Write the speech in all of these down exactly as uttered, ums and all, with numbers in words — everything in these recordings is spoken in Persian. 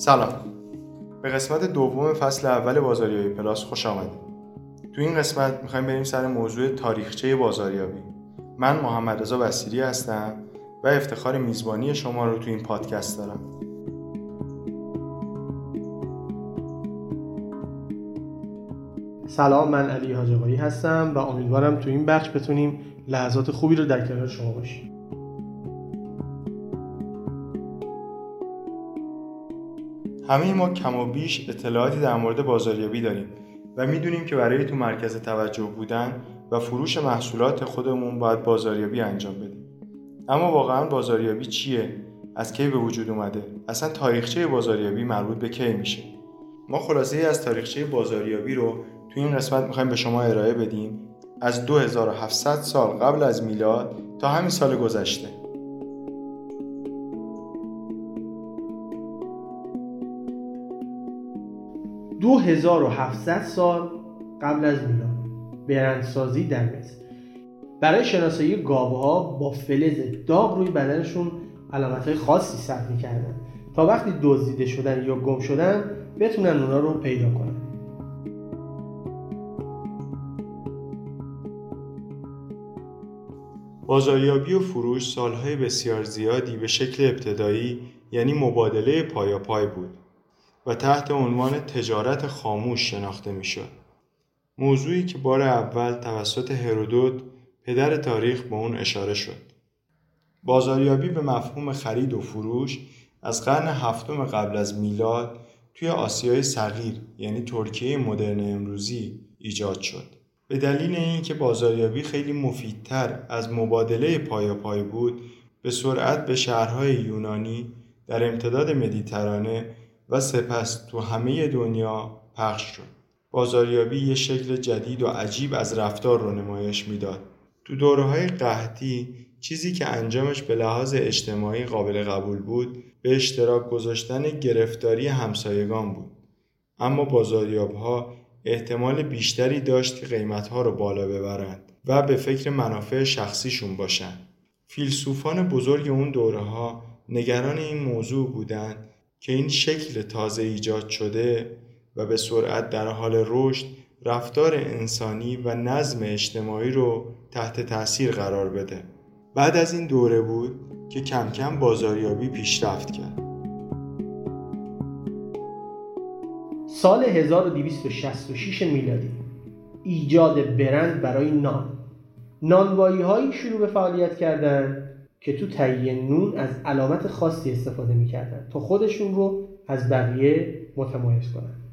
سلام. به قسمت دوم فصل اول بازاریابی پلاس خوش آمدید. تو این قسمت می‌خوایم بریم سر موضوع تاریخچه بازاریابی. من محمد رضا بصیری هستم و افتخار میزبانی شما رو تو این پادکست دارم. سلام، من علی حاج آقایی هستم و امیدوارم تو این بخش بتونیم لحظات خوبی رو در کنار شما باشیم. همه ما کم و بیش اطلاعاتی در مورد بازاریابی داریم و میدونیم که برای تو مرکز توجه بودن و فروش محصولات خودمون باید بازاریابی انجام بدیم. اما واقعاً بازاریابی چیه؟ از کی به وجود اومده؟ اصلا تاریخچه بازاریابی مربوط به کی میشه؟ ما خلاصه‌ای از تاریخچه بازاریابی رو تو این قسمت می‌خوایم به شما ارائه بدیم، از دو هزار و هفتصد سال قبل از میلاد تا همین سال گذشته. دو هزار و هفتصد سال قبل از میلاد. برندسازی در مصر. برای شناسایی گاوها با فلز داغ روی بدنشون علامتهای خاصی سد می‌کردن تا وقتی دزدیده شدن یا گم شدن بتونن اونا رو پیدا کنن. بازاریابی و فروش سالهای بسیار زیادی به شکل ابتدایی، یعنی مبادله پایا پای بود و تحت عنوان تجارت خاموش شناخته می‌شد. موضوعی که بار اول توسط هرودوت، پدر تاریخ، به اون اشاره شد. بازاریابی به مفهوم خرید و فروش از قرن هفتم قبل از میلاد توی آسیای صغیر، یعنی ترکیه مدرن امروزی، ایجاد شد. به دلیل اینکه بازاریابی خیلی مفیدتر از مبادله پایا پای بود، به سرعت به شهرهای یونانی در امتداد مدیترانه و سپس تو همه دنیا پخش شد. بازاریابی یه شکل جدید و عجیب از رفتار رو نمایش میداد. تو دوره‌های قحطی چیزی که انجامش به لحاظ اجتماعی قابل قبول بود، به اشتراک گذاشتن گرفتاری همسایگان بود. اما بازاریاب‌ها احتمال بیشتری داشت که قیمت‌ها رو بالا ببرند و به فکر منافع شخصیشون باشن. فیلسوفان بزرگ اون دوره‌ها نگران این موضوع بودند که این شکل تازه ایجاد شده و به سرعت در حال رشد، رفتار انسانی و نظم اجتماعی رو تحت تأثیر قرار بده. بعد از این دوره بود که کم کم بازاریابی پیشرفت کرد. سال هزار و دویست و شصت و شش میلادی، ایجاد برند برای نان. نانوایی‌هایی شروع به فعالیت کردند که تو تهیه نون از علامت خاصی استفاده می‌کردند تا خودشون رو از بقیه متمایز کنند.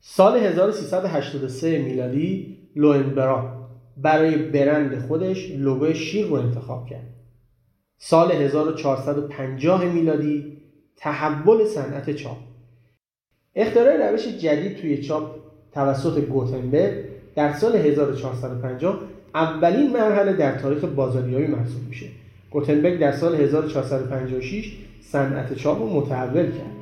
سال هزار و سیصد و هشتاد و سه میلادی، لوهنبرا برای برند خودش لوگو شیر رو انتخاب کرد. سال هزار و چهارصد و پنجاه میلادی، تحول صنعت چاپ. اختراع روش جدید توی چاپ توسط گوتنبرگ در سال هزار و چهارصد و پنجاه اولین مرحله در تاریخ بازاریابی محسوب میشه. گوتنبرگ در سال هزار و چهارصد و پنجاه و شش صنعت چاپ رو متحول کرد.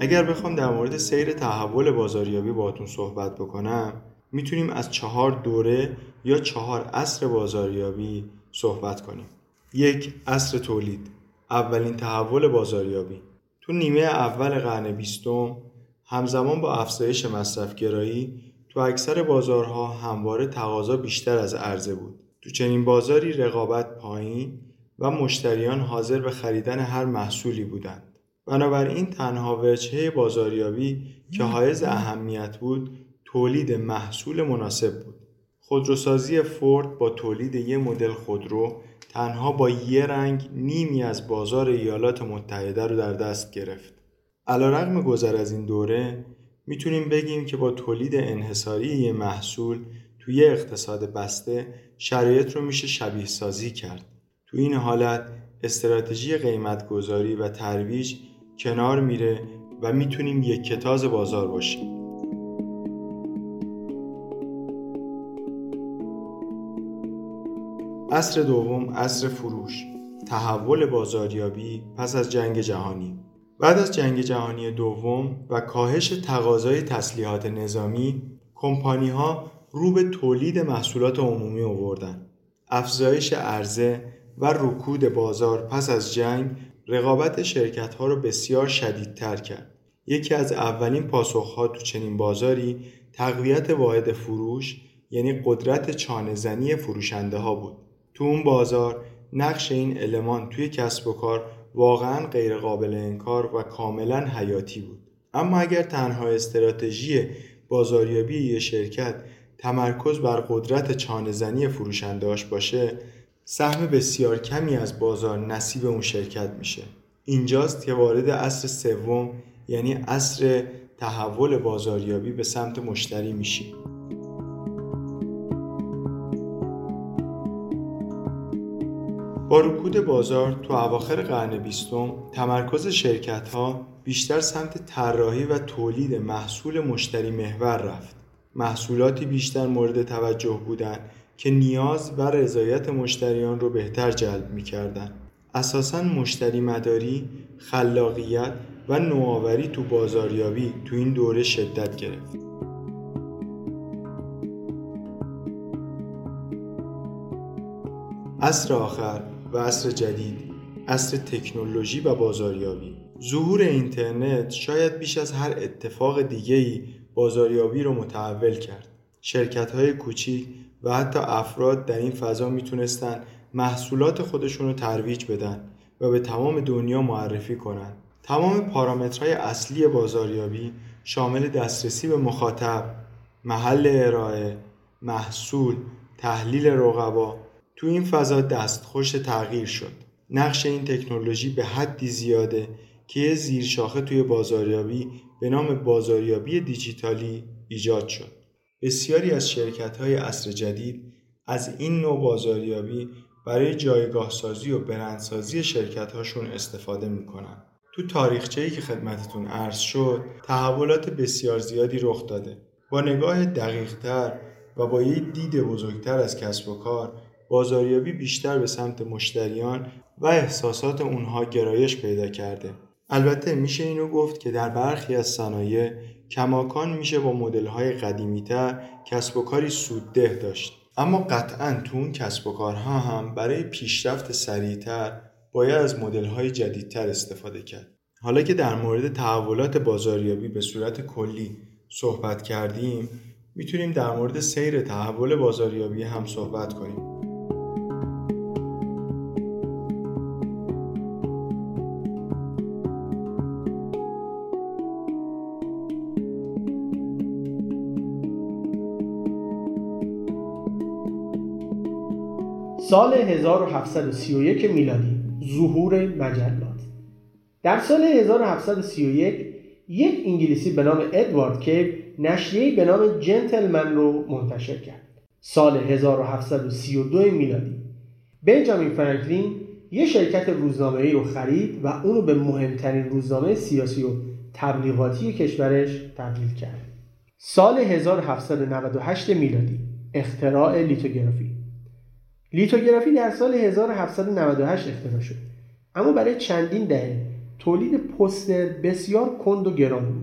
اگر بخوام در مورد سیر تحول بازاریابی باهاتون صحبت بکنم، میتونیم از چهار دوره یا چهار عصر بازاریابی صحبت کنیم. یک، عصر تولید، اولین تحول بازاریابی. تو نیمه اول قرن بیستم، همزمان با افزایش مصرفگرایی، تو اکثر بازارها همواره تقاضا بیشتر از عرضه بود. تو چنین بازاری رقابت پایین و مشتریان حاضر به خریدن هر محصولی بودند. بنابراین تنها وجهه بازاریابی که حائز اهمیت بود، تولید محصول مناسب بود. خودروسازی فورد با تولید یک مدل خودرو تنها با یک رنگ نیمی از بازار ایالات متحده رو در دست گرفت. علیرغم گذر از این دوره، میتونیم بگیم که با تولید انحصاری یک محصول توی اقتصاد بسته، شرایط رو میشه شبیه سازی کرد. تو این حالت استراتژی قیمت‌گذاری و ترویج کنار میره و میتونیم یک کتاز بازار باشیم. عصر دوم، عصر فروش، تحول بازاریابی پس از جنگ جهانی. بعد از جنگ جهانی دوم و کاهش تقاضای تسلیحات نظامی، کمپانی‌ها رو به تولید محصولات عمومی آوردن. افزایش عرضه و رکود بازار پس از جنگ رقابت شرکت‌ها را بسیار شدیدتر کرد. یکی از اولین پاسخ‌ها تو چنین بازاری تقویت واحد فروش یعنی قدرت چانه‌زنی فروشنده‌ها بود. تو اون بازار نقش این المان توی کسب و کار واقعاً غیر قابل انکار و کاملاً حیاتی بود. اما اگر تنها استراتژی بازاریابی یک شرکت تمرکز بر قدرت چانه‌زنی فروشنده‌اش باشه، سهم بسیار کمی از بازار نصیب اون شرکت میشه. اینجاست که وارد عصر سوم یعنی عصر تحول بازاریابی به سمت مشتری میشیم. با رکود بازار تو اواخر قرن بیستم تمرکز شرکت‌ها بیشتر سمت طراحی و تولید محصول مشتری محور رفت. محصولاتی بیشتر مورد توجه بودن که نیاز و رضایت مشتریان رو بهتر جلب می‌کردن. اساساً مشتری مداری، خلاقیت و نوآوری تو بازاریابی تو این دوره شدت گرفت. عصر آخر و عصر جدید، عصر تکنولوژی و بازاریابی. ظهور اینترنت شاید بیش از هر اتفاق دیگه‌ای بازاریابی رو متحول کرد. شرکت‌های کوچیک و حتی افراد در این فضا میتونستن محصولات خودشون رو ترویج بدن و به تمام دنیا معرفی کنن. تمام پارامترهای اصلی بازاریابی شامل دسترسی به مخاطب، محل ارائه، محصول، تحلیل رقبا تو این فضا دستخوش تغییر شد. نقش این تکنولوژی به حدی زیاده که یه زیرشاخه توی بازاریابی به نام بازاریابی دیجیتالی ایجاد شد. بسیاری از شرکت‌های عصر جدید از این نوع بازاریابی برای جایگاه‌سازی و برندسازی شرکت‌هاشون استفاده می‌کنن. تو تاریخچه‌ای که خدمتتون عرض شد، تحولات بسیار زیادی رخ داده. با نگاه دقیق‌تر و با یک دید بزرگتر از کسب و کار، بازاریابی بیشتر به سمت مشتریان و احساسات اونها گرایش پیدا کرده. البته میشه اینو گفت که در برخی از صنایع کماکان میشه با مدل‌های قدیمی‌تر کسب و کاری سودده داشت، اما قطعاً تو اون کسب و کارها هم برای پیشرفت سریع‌تر باید از مدل‌های جدیدتر استفاده کرد. حالا که در مورد تحولات بازاریابی به صورت کلی صحبت کردیم، میتونیم در مورد سیر تحول بازاریابی هم صحبت کنیم. سال هزار و هفتصد و سی و یک میلادی، ظهور مجلات. در سال هزار و هفتصد و سی و یک یک انگلیسی به نام ادوارد کی نشریه‌ای به نام جنتلمن رو منتشر کرد. سال هزار و هفتصد و سی و دو میلادی، بنجامین فرانکلین یک شرکت روزنامه‌ای رو خرید و اون رو به مهمترین روزنامه سیاسی و تبلیغاتی کشورش تبدیل کرد. سال هزار و هفتصد و نود و هشت میلادی، اختراع لیتوگرافی. لیتوگرافی در سال هزار و هفتصد و نود و هشت اختراع شد، اما برای چندین دهه تولید پوستر بسیار کند و گران بود.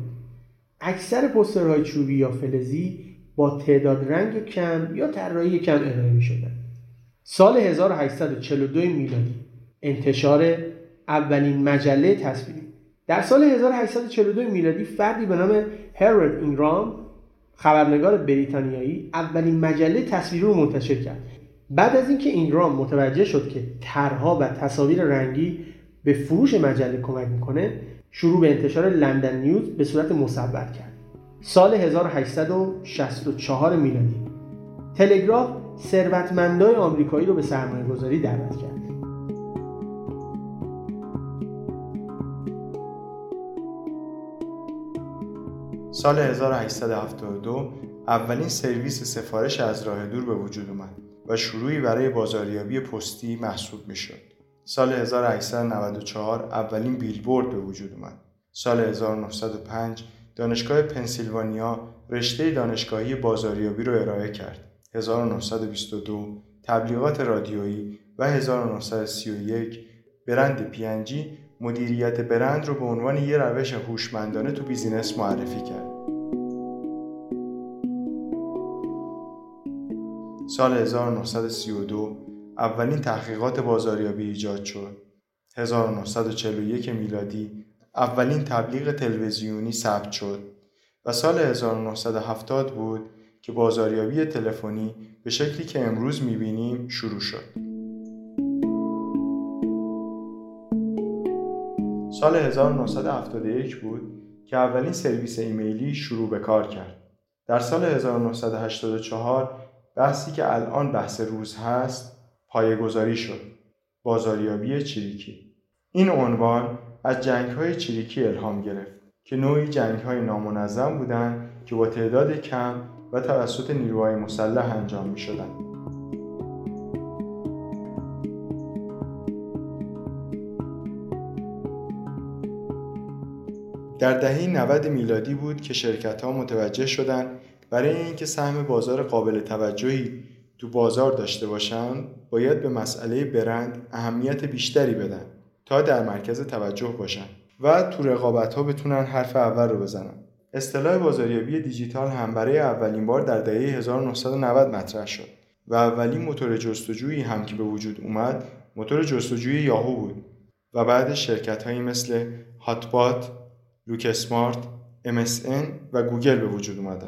اکثر پوسترهای چوبی یا فلزی با تعداد رنگ کم یا طراحی کم ارائه می‌شدند. سال هزار و هشتصد و چهل و دو میلادی، انتشار اولین مجله تصویری. در سال هزار و هشتصد و چهل و دو میلادی فردی به نام هررد اینگرام، خبرنگار بریتانیایی، اولین مجله تصویری رو منتشر کرد. بعد از اینکه اینگرام متوجه شد که طرح‌ها و تصاویر رنگی به فروش مجله کمک میکنه، شروع به انتشار لندن نیوز به صورت مصور کرد. سال هزار و هشتصد و شصت و چهار میلادی، تلگراف ثروتمندای آمریکایی رو به سرمایه‌گذاری دعوت کرد. سال هزار و هشتصد و هفتاد و دو اولین سرویس سفارش از راه دور به وجود اومد و شروعی برای بازاریابی پستی محسوب میشد. سال هزار و هشتصد و نود و چهار اولین بیلبورد به وجود اومد. سال هزار و نهصد و پنج دانشگاه پنسیلوانیا رشته دانشگاهی بازاریابی رو ارائه کرد. هزار و نهصد و بیست و دو تبلیغات رادیویی و هزار و نهصد و سی و یک برند پی ان جی مدیریت برند رو به عنوان یه روش هوشمندانه تو بیزینس معرفی کرد. سال هزار و نهصد و سی و دو اولین تحقیقات بازاریابی ایجاد شد. هزار و نهصد و چهل و یک میلادی اولین تبلیغ تلویزیونی ثبت شد و سال هزار و نهصد و هفتاد بود که بازاریابی تلفنی به شکلی که امروز می‌بینیم شروع شد. سال هزار و نهصد و هفتاد و یک بود که اولین سرویس ایمیلی شروع به کار کرد. در سال هزار و نهصد و هشتاد و چهار بحثی که الان بحث روز هست پایه‌گذاری شد. بازاریابی چریکی. این عنوان از جنگ‌های چریکی الهام گرفت که نوعی جنگ‌های نامنظم بودند که با تعداد کم و توسط نیروهای مسلح انجام می‌شدند. در دهه نود میلادی بود که شرکت‌ها متوجه شدند برای اینکه سهم بازار قابل توجهی تو بازار داشته باشند، باید به مسئله برند اهمیت بیشتری بدن تا در مرکز توجه باشن و تو رقابت‌ها بتونن حرف اول رو بزنن. اصطلاح بازاریابی دیجیتال هم برای اولین بار در دهه هزار و نهصد و نود مطرح شد و اولین موتور جستجویی هم که به وجود اومد، موتور جستجوی یاهو بود و بعد شرکت‌هایی مثل هاتبات، لوک اسمارْت، ام اس ان و گوگل به وجود اومدن.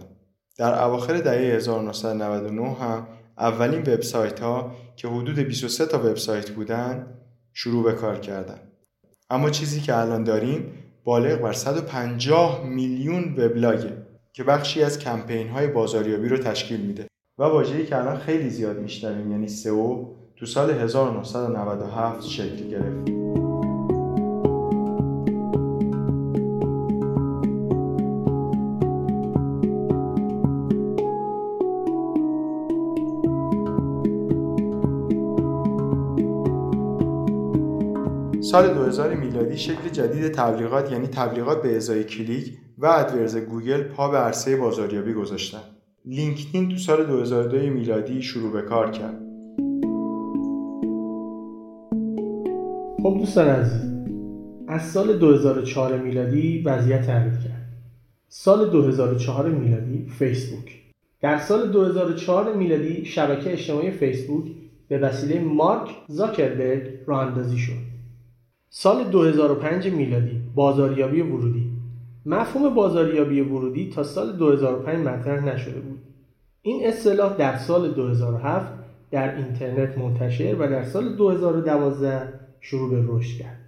در اواخر دهه هزار و نهصد و نود و نه هم اولین وبسایت‌ها که حدود بیست و سه تا وبسایت بودن شروع به کار کردن. اما چیزی که الان داریم بالغ بر صد و پنجاه میلیون وبلاگ که بخشی از کمپین‌های بازاریابی رو تشکیل میده و واژه‌ای که الان خیلی زیاد میشنویم، یعنی سئو، تو سال هزار و نهصد و نود و هفت شکل گرفت. سال دو هزار میلادی شکل جدید تبلیغات، یعنی تبلیغات به ازای کلیک و ادورز گوگل، پا به عرصه بازاریابی گذاشتن. لینکدین تو سال دو هزار و دو میلادی شروع به کار کرد. خب دوستان عزیز، از سال دو هزار و چهار میلادی وضعیت تغییر کرد. سال دو هزار و چهار میلادی فیسبوک. در سال دو هزار و چهار میلادی شبکه اجتماعی فیسبوک به وسیله مارک زاکربرگ راه اندازی شد. سال دو هزار و پنج میلادی بازاریابی ورودی. مفهوم بازاریابی ورودی تا سال دو هزار و پنج مطرح نشده بود. این اصطلاح در سال دو هزار و هفت در اینترنت منتشر و در سال دو هزار و دوازده شروع به رشد کرد.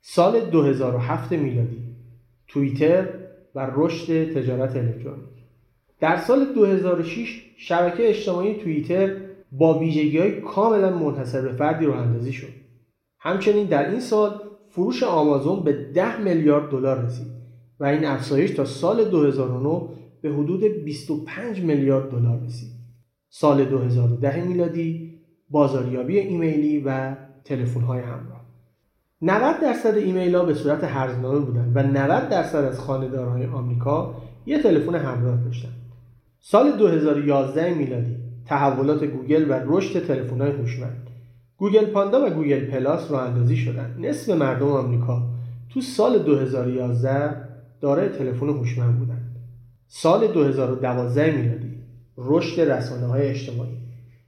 سال دو هزار و هفت میلادی توییتر و رشد تجارت الکترونیک. در سال دو هزار و شش شبکه اجتماعی توییتر با ویژگی‌های کاملا منحصر به فردی راه اندازی شد. همچنین در این سال فروش آمازون به ده میلیارد دلار رسید و این افزایش تا سال دو هزار و نه به حدود بیست و پنج میلیارد دلار رسید. سال دو هزار و ده میلادی بازاریابی ایمیلی و تلفن‌های همراه. نود درصد ایمیل‌ها به صورت هرزنامه بودند و نود درصد از خانه‌دارهای آمریکا یک تلفن همراه داشتند. سال دو هزار و یازده میلادی تحولات گوگل و رشد تلفن‌های هوشمند. گوگل پاندا و گوگل پلاس راه اندازی شدند. نصف مردم آمریکا تو سال دو هزار و یازده دارای تلفن هوشمند بودند. سال دو هزار و دوازده میلادی رشد رسانه‌های اجتماعی.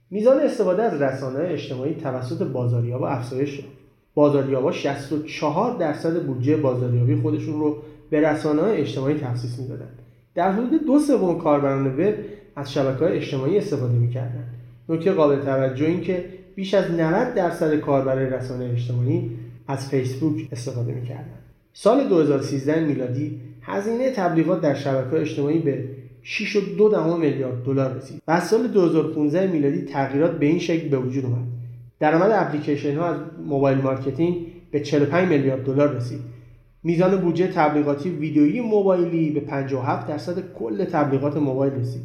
میزان استفاده از رسانه‌های اجتماعی توسط بازاریاب‌ها افزایش شد. بازاریاب‌ها شصت و چهار درصد بودجه بازاریابی خودشون رو به رسانه‌های اجتماعی تخصیص می‌دادند. در حدود دو سوم کاربران وب از شبکه‌های اجتماعی استفاده می‌کردند. نکته قابل توجه این که بیش از نود درصد کاربران رسانه اجتماعی از فیسبوک استفاده می‌کردند. سال دو هزار و سیزده میلادی هزینه تبلیغات در شبکه‌های اجتماعی به شش و دو دهم میلیارد دلار رسید. و سال دو هزار و پانزده میلادی تغییرات به این شکل به وجود آمد. درآمد اپلیکیشن‌ها از موبایل مارکتینگ به چهل و پنج میلیارد دلار رسید. میزان بودجه تبلیغاتی ویدئویی موبایلی به پنجاه و هفت درصد کل تبلیغات موبایل رسید.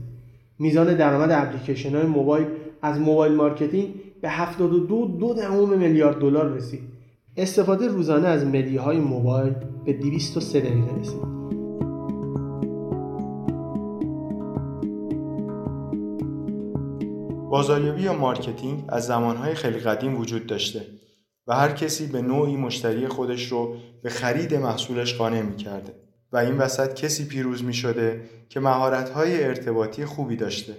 میزان درآمد اپلیکیشن‌های موبایل از موبایل مارکتینگ به هفتاد و دو و دو دهم میلیارد دلار رسید. استفاده روزانه از مدیاهای موبایل به دویست و سه دقیقه رسید. بازاریابی یا مارکتینگ از زمانهای خیلی قدیم وجود داشته و هر کسی به نوعی مشتری خودش رو به خرید محصولش قانع می‌کرده و این وسط کسی پیروز می‌شده که مهارت‌های ارتباطی خوبی داشته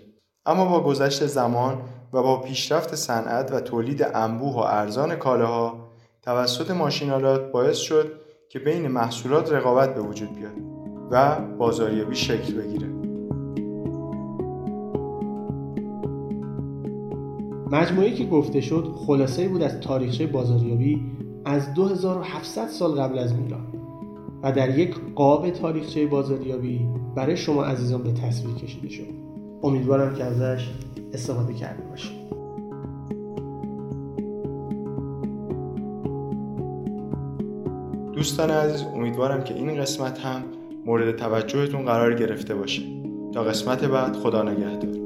اما با گذشت زمان و با پیشرفت صنعت و تولید انبوه و ارزان کالاها توسط ماشین‌آلات باعث شد که بین محصولات رقابت به وجود بیاد و بازاریابی شکل بگیره. مجموعه‌ای که گفته شد خلاصه‌ای بود از تاریخچه بازاریابی از دو هزار و هفتصد سال قبل از میلاد و در یک قاب تاریخچه بازاریابی برای شما عزیزان به تصویر کشیده شد. امیدوارم که ازش استفاده کرده باشید. دوستان عزیز، امیدوارم که این قسمت هم مورد توجهتون قرار گرفته باشه. تا قسمت بعد، خدا نگهدار.